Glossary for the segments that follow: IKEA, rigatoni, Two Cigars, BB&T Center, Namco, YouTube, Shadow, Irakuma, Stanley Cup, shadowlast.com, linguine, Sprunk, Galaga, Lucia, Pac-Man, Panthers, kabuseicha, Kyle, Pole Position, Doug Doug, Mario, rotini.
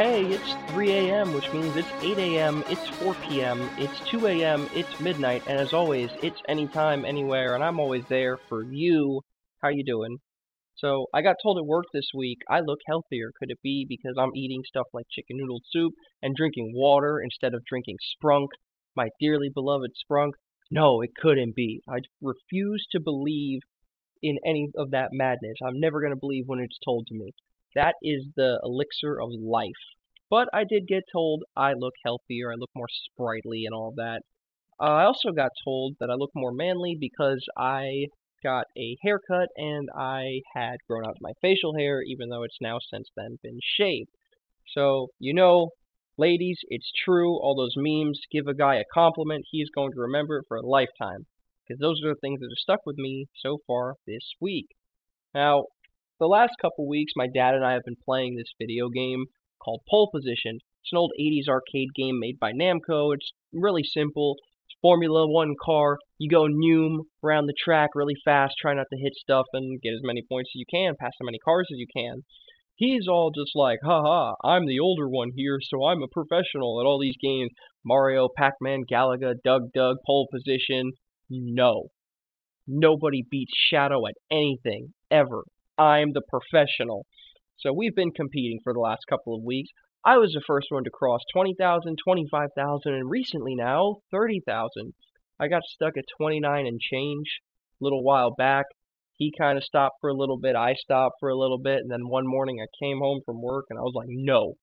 hey, it's 3 a.m., which means it's 8 a.m., it's 4 p.m., it's 2 a.m., it's midnight, and as always, it's anytime, anywhere, and I'm always there for you. How you doing? So, I got told at work this week, I look healthier. Could it be because I'm eating stuff like chicken noodle soup and drinking water instead of drinking Sprunk, my dearly beloved Sprunk? No, it couldn't be. I refuse to believe in any of that madness. I'm never going to believe when it's told to me. That is the elixir of life. But I did get told I look healthier, I look more sprightly and all that. I also got told that I look more manly because I got a haircut and I had grown out my facial hair, even though it's now since then been shaved. So, you know, ladies, it's true, all those memes, give a guy a compliment, he's going to remember it for a lifetime. Because those are the things that have stuck with me so far this week. Now, the last couple weeks, my dad and I have been playing this video game called Pole Position. It's an old 80s arcade game made by Namco. It's really simple. It's a Formula One car. You go noom around the track really fast, try not to hit stuff, and get as many points as you can, pass as many cars as you can. He's all just like, haha, I'm the older one here, so I'm a professional at all these games. Mario, Pac-Man, Galaga, Doug Doug, Pole Position. No. Nobody beats Shadow at anything, ever. I'm the professional. So we've been competing for the last couple of weeks. I was the first one to cross 20,000, 25,000, and recently now, 30,000. I got stuck at 29 and change a little while back. He kind of stopped for a little bit, I stopped for a little bit, and then one morning I came home from work and I was like, no,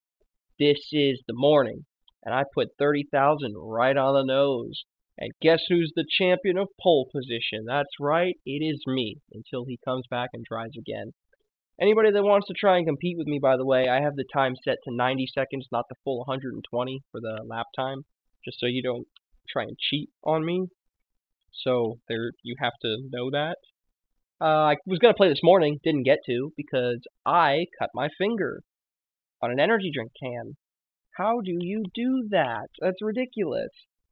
this is the morning. And I put 30,000 right on the nose. And guess who's the champion of Pole Position? That's right, it is me, until he comes back and tries again. Anybody that wants to try and compete with me, by the way, I have the time set to 90 seconds, not the full 120 for the lap time, just so you don't try and cheat on me. So, there, you have to know that. I was going to play this morning, didn't get to, because I cut my finger on an energy drink can. How do you do that? That's ridiculous.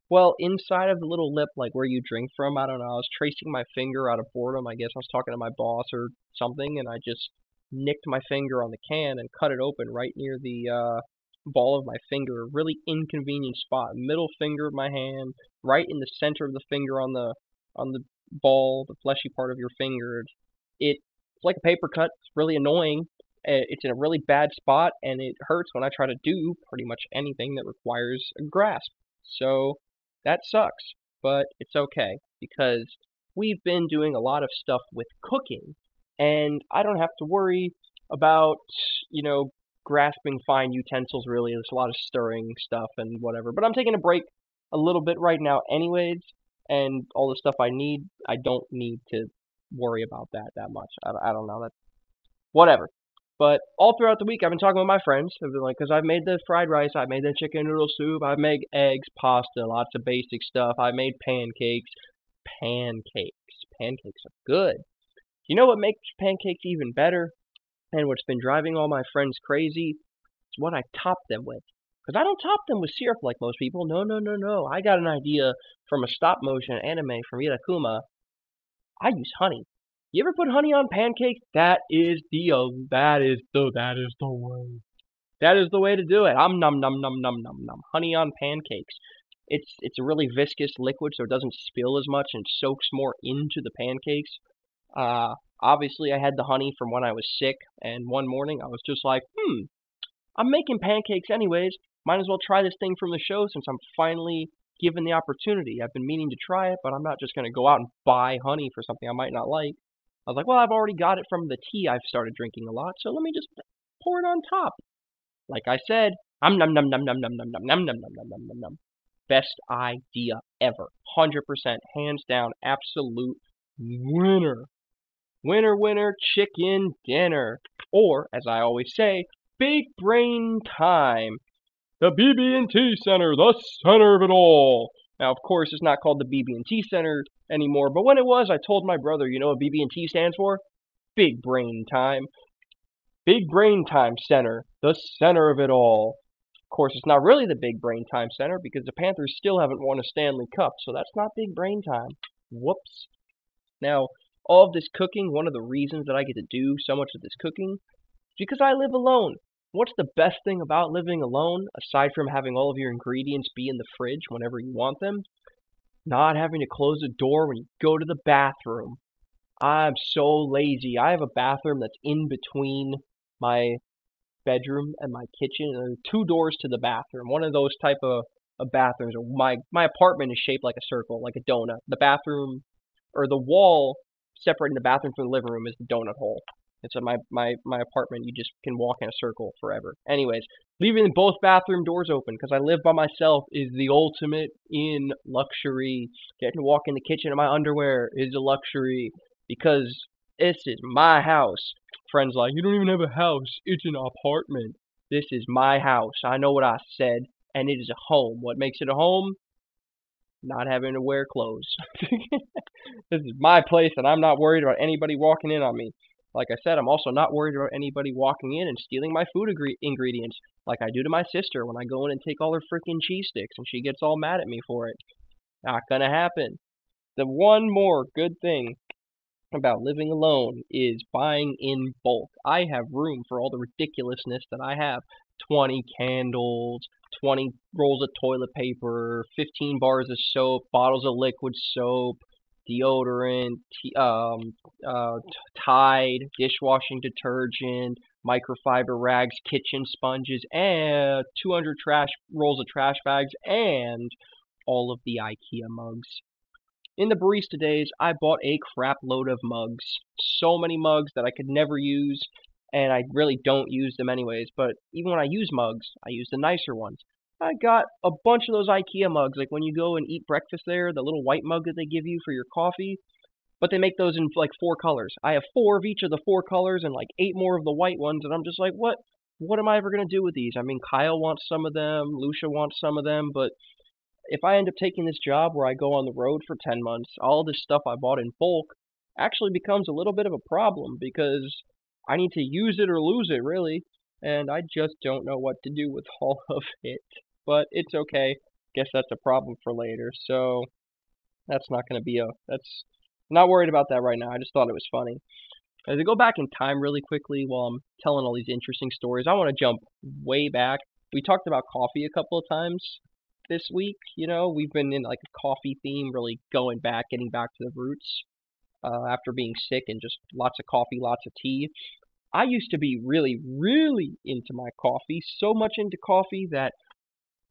Well, inside of the little lip, like where you drink from, I don't know, I was tracing my finger out of boredom, I guess I was talking to my boss or something, and I just nicked my finger on the can and cut it open right near the ball of my finger, a really inconvenient spot, middle finger of my hand, right in the center of the finger on the ball, the fleshy part of your finger. It's like a paper cut, it's really annoying, it's in a really bad spot, and it hurts when I try to do pretty much anything that requires a grasp, so... that sucks, but it's okay, because we've been doing a lot of stuff with cooking, and I don't have to worry about, you know, grasping fine utensils, really. There's a lot of stirring stuff and whatever, but I'm taking a break a little bit right now anyways, and all the stuff I need, I don't need to worry about that much. I don't know, that whatever. But all throughout the week, I've been talking with my friends. I've been like, because I've made the fried rice, I've made the chicken noodle soup, I've made eggs, pasta, lots of basic stuff. I've made pancakes. Pancakes are good. You know what makes pancakes even better? And what's been driving all my friends crazy is what I top them with. Because I don't top them with syrup like most people. No. I got an idea from a stop-motion anime from Irakuma. I use honey. You ever put honey on pancakes? That is the way. That is the way to do it. I'm nom nom nom. Honey on pancakes. It's a really viscous liquid, so it doesn't spill as much and soaks more into the pancakes. Obviously I had the honey from when I was sick, and one morning I was just like, I'm making pancakes anyways. Might as well try this thing from the show since I'm finally given the opportunity. I've been meaning to try it, but I'm not just gonna go out and buy honey for something I might not like. I was like, well, I've already got it from the tea I've started drinking a lot, so let me just pour it on top. Like I said, I'm nom nom nom. Best idea ever. 100%, hands down, absolute winner. Winner, winner, chicken dinner. Or, as I always say, big brain time. The BB&T Center, the center of it all. Now, of course, it's not called the BB&T Center anymore, but when it was, I told my brother, you know what BB&T stands for? Big Brain Time. Big Brain Time Center, the center of it all. Of course, it's not really the Big Brain Time Center because the Panthers still haven't won a Stanley Cup, so that's not Big Brain Time. Whoops. Now, all of this cooking, one of the reasons that I get to do so much of this cooking is because I live alone. What's the best thing about living alone, aside from having all of your ingredients be in the fridge whenever you want them? Not having to close the door when you go to the bathroom. I'm so lazy. I have a bathroom that's in between my bedroom and my kitchen, and there are two doors to the bathroom. One of those type of bathrooms. My apartment is shaped like a circle, like a donut. The bathroom, or the wall separating the bathroom from the living room, is the donut hole. And so my apartment, you just can walk in a circle forever. Anyways, leaving both bathroom doors open because I live by myself is the ultimate in luxury. Getting to walk in the kitchen in my underwear is a luxury because this is my house. Friends like, you don't even have a house. It's an apartment. This is my house. I know what I said, and it is a home. What makes it a home? Not having to wear clothes. This is my place, and I'm not worried about anybody walking in on me. Like I said, I'm also not worried about anybody walking in and stealing my food ingredients, like I do to my sister when I go in and take all her freaking cheese sticks and she gets all mad at me for it. Not gonna happen. The one more good thing about living alone is buying in bulk. I have room for all the ridiculousness that I have. 20 candles, 20 rolls of toilet paper, 15 bars of soap, bottles of liquid soap, deodorant, Tide, dishwashing detergent, microfiber rags, kitchen sponges, and 200 rolls of trash bags, and all of the IKEA mugs. In the barista days, I bought a crap load of mugs. So many mugs that I could never use, and I really don't use them anyways, but even when I use mugs, I use the nicer ones. I got a bunch of those IKEA mugs, like when you go and eat breakfast there, the little white mug that they give you for your coffee. But they make those in like 4 colors. I have 4 of each of the 4 colors and like 8 more of the white ones, and I'm just like, what? What am I ever going to do with these? I mean, Kyle wants some of them, Lucia wants some of them, but if I end up taking this job where I go on the road for 10 months, all this stuff I bought in bulk actually becomes a little bit of a problem because I need to use it or lose it, really, and I just don't know what to do with all of it. But it's okay. Guess that's a problem for later. So that's not going to be I'm not worried about that right now. I just thought it was funny. As I go back in time really quickly while I'm telling all these interesting stories, I want to jump way back. We talked about coffee a couple of times this week. You know, we've been in like a coffee theme, really going back, getting back to the roots after being sick and just lots of coffee, lots of tea. I used to be really, really into my coffee, so much into coffee that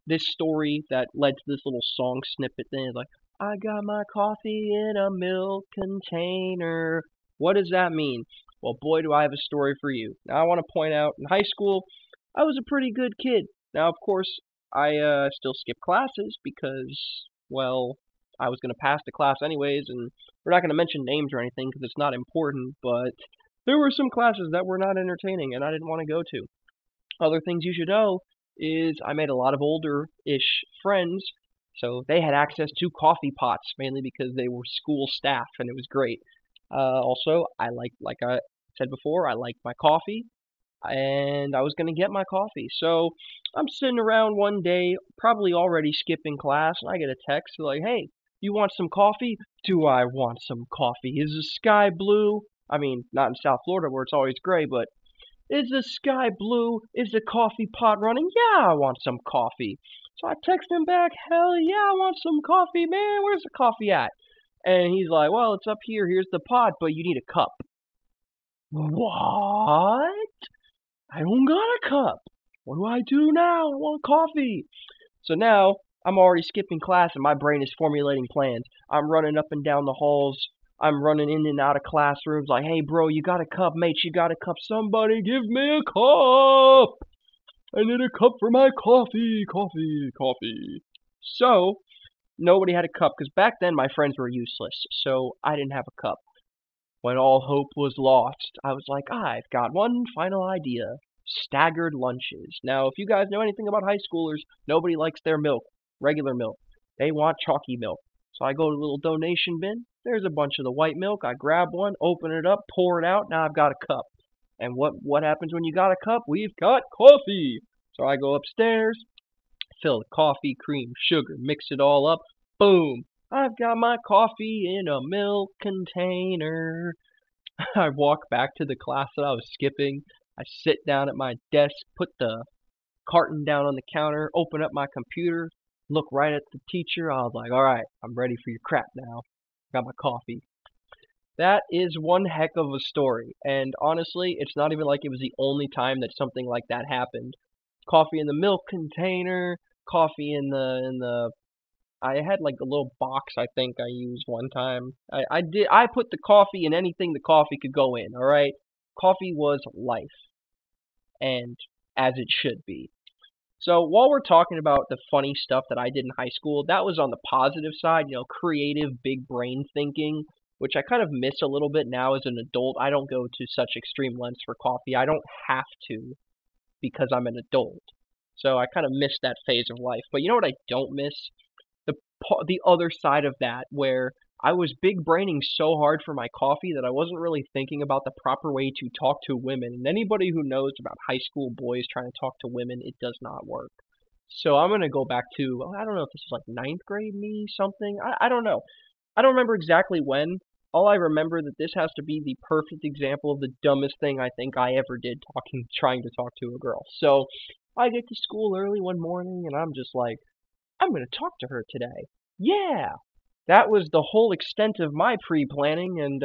this story that led to this little song snippet thing is like, I got my coffee in a milk container. What does that mean? Well, boy, do I have a story for you. Now, I want to point out, in high school, I was a pretty good kid. Now, of course, I still skip classes because, well, I was going to pass the class anyways, and we're not going to mention names or anything because it's not important, but there were some classes that were not entertaining and I didn't want to go to. Other things you should know is I made a lot of older-ish friends, so they had access to coffee pots, mainly because they were school staff, and it was great. Also, like I said before, I liked my coffee, and I was going to get my coffee. So I'm sitting around one day, probably already skipping class, and I get a text like, hey, you want some coffee? Do I want some coffee? Is the sky blue? I mean, not in South Florida where it's always gray, but is the sky blue? Is the coffee pot running? Yeah, I want some coffee. So I text him back, hell yeah, I want some coffee, man. Where's the coffee at? And he's like, well, it's up here. Here's the pot, but you need a cup. What? I don't got a cup. What do I do now? I want coffee. So now I'm already skipping class and my brain is formulating plans. I'm running up and down the halls. I'm running in and out of classrooms like, hey, bro, you got a cup, mate, you got a cup. Somebody give me a cup. I need a cup for my coffee. So nobody had a cup because back then my friends were useless, so I didn't have a cup. When all hope was lost, I was like, I've got one final idea. Staggered lunches. Now, if you guys know anything about high schoolers, nobody likes their milk, regular milk. They want chalky milk. So I go to a little donation bin. There's a bunch of the white milk. I grab one, open it up, pour it out. Now I've got a cup. And what happens when you got a cup? We've got coffee. So I go upstairs, fill the coffee, cream, sugar, mix it all up. Boom. I've got my coffee in a milk container. I walk back to the class that I was skipping. I sit down at my desk, put the carton down on the counter, open up my computer, look right at the teacher. I was like, all right, I'm ready for your crap now. Got my coffee. That is one heck of a story. And honestly, it's not even like it was the only time that something like that happened. Coffee in the milk container, coffee in the I had like a little box I think I used one time. I put the coffee in anything the coffee could go in, all right? Coffee was life, and as it should be. So while we're talking about the funny stuff that I did in high school, that was on the positive side, you know, creative, big brain thinking, which I kind of miss a little bit now as an adult. I don't go to such extreme lengths for coffee. I don't have to because I'm an adult. So I kind of miss that phase of life. But you know what I don't miss? The other side of that, where I was big braining so hard for my coffee that I wasn't really thinking about the proper way to talk to women. And anybody who knows about high school boys trying to talk to women, it does not work. So I'm going to go back to, I don't know if this is like ninth grade me, something. I don't know. I don't remember exactly when. All I remember that this has to be the perfect example of the dumbest thing I think I ever did trying to talk to a girl. So I get to school early one morning and I'm just like, I'm going to talk to her today. Yeah. That was the whole extent of my pre-planning, and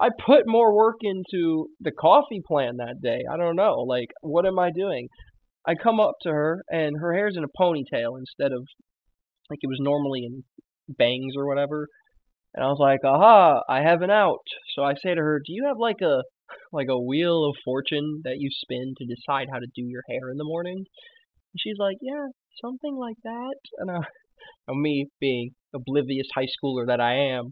I put more work into the coffee plan that day. I don't know. Like, what am I doing? I come up to her, and her hair's in a ponytail instead of, like, it was normally in bangs or whatever. And I was like, aha, I have an out. So I say to her, do you have, like a wheel of fortune that you spin to decide how to do your hair in the morning? And she's like, yeah, something like that. And me being oblivious high schooler that I am,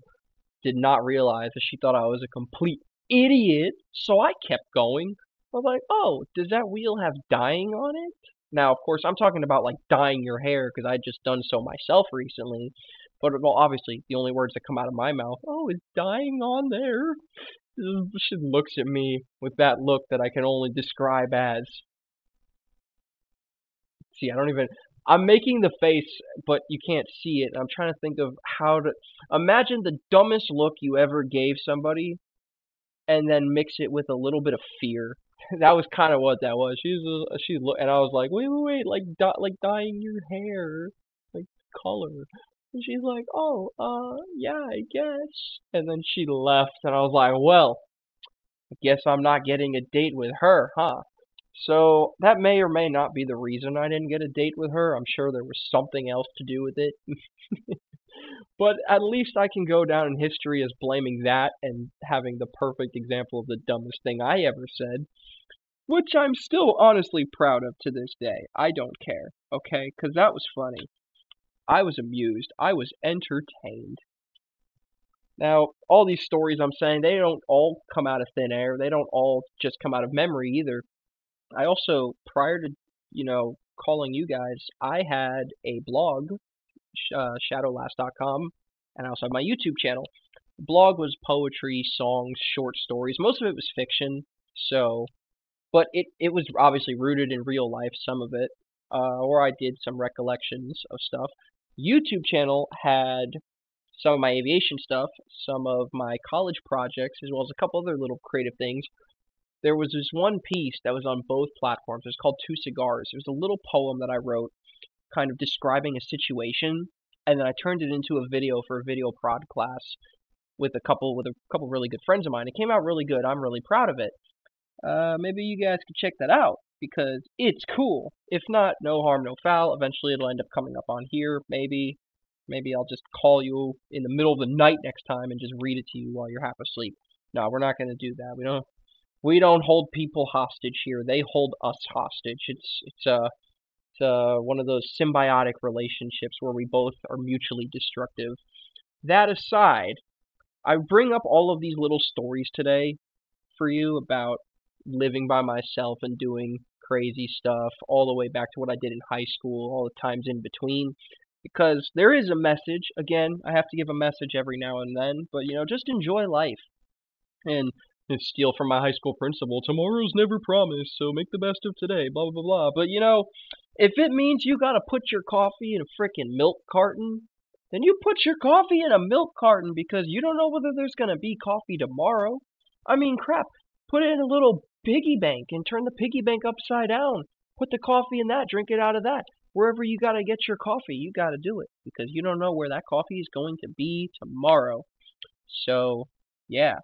did not realize that she thought I was a complete idiot, so I kept going. I was like, oh, does that wheel have dyeing on it? Now, of course, I'm talking about, like, dyeing your hair, because I'd just done so myself recently, but, well, obviously, the only words that come out of my mouth, oh, is dyeing on there? She looks at me with that look that I can only describe as, see, I don't even, I'm making the face, but you can't see it. I'm trying to think of how to imagine the dumbest look you ever gave somebody and then mix it with a little bit of fear. That was kind of what that was. She looked, and I was like, wait, like dyeing your hair, like color. And she's like, oh, yeah, I guess. And then she left, and I was like, well, I guess I'm not getting a date with her, huh? So that may or may not be the reason I didn't get a date with her. I'm sure there was something else to do with it. But at least I can go down in history as blaming that and having the perfect example of the dumbest thing I ever said, which I'm still honestly proud of to this day. I don't care, okay? Because that was funny. I was amused. I was entertained. Now, all these stories I'm saying, they don't all come out of thin air. They don't all just come out of memory either. I also, prior to, you know, calling you guys, I had a blog, shadowlast.com, and I also have my YouTube channel. The blog was poetry, songs, short stories. Most of it was fiction, so, but it was obviously rooted in real life, some of it, or I did some recollections of stuff. YouTube channel had some of my aviation stuff, some of my college projects, as well as a couple other little creative things. There was this one piece that was on both platforms. It was called Two Cigars. It was a little poem that I wrote kind of describing a situation, and then I turned it into a video for a video prod class with a couple really good friends of mine. It came out really good. I'm really proud of it. Maybe you guys could check that out because it's cool. If not, no harm, no foul. Eventually it'll end up coming up on here, maybe. Maybe I'll just call you in the middle of the night next time and just read it to you while you're half asleep. No, we're not going to do that. We don't hold people hostage here. They hold us hostage. It's one of those symbiotic relationships where we both are mutually destructive. That aside, I bring up all of these little stories today for you about living by myself and doing crazy stuff, all the way back to what I did in high school, all the times in between, because there is a message. Again, I have to give a message every now and then, but, you know, just enjoy life. And steal from my high school principal, tomorrow's never promised, so make the best of today, blah, blah, blah. But, you know, if it means you gotta put your coffee in a frickin' milk carton, then you put your coffee in a milk carton because you don't know whether there's gonna be coffee tomorrow. I mean, crap, put it in a little piggy bank and turn the piggy bank upside down. Put the coffee in that, drink it out of that. Wherever you got to get your coffee, you got to do it, because you don't know where that coffee is going to be tomorrow. So, yeah.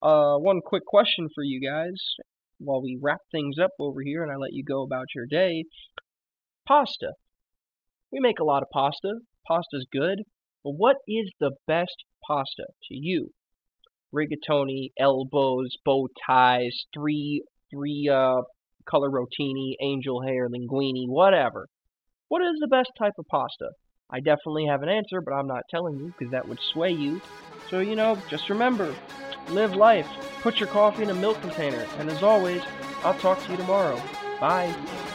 One quick question for you guys while we wrap things up over here and I let you go about your day. Pasta. We make a lot of pasta. Pasta's good. But what is the best pasta to you? Rigatoni, elbows, bow ties, three color rotini, angel hair, linguine, whatever. What is the best type of pasta? I definitely have an answer, but I'm not telling you because that would sway you. So, you know, just remember, live life, put your coffee in a milk container, and as always, I'll talk to you tomorrow. Bye.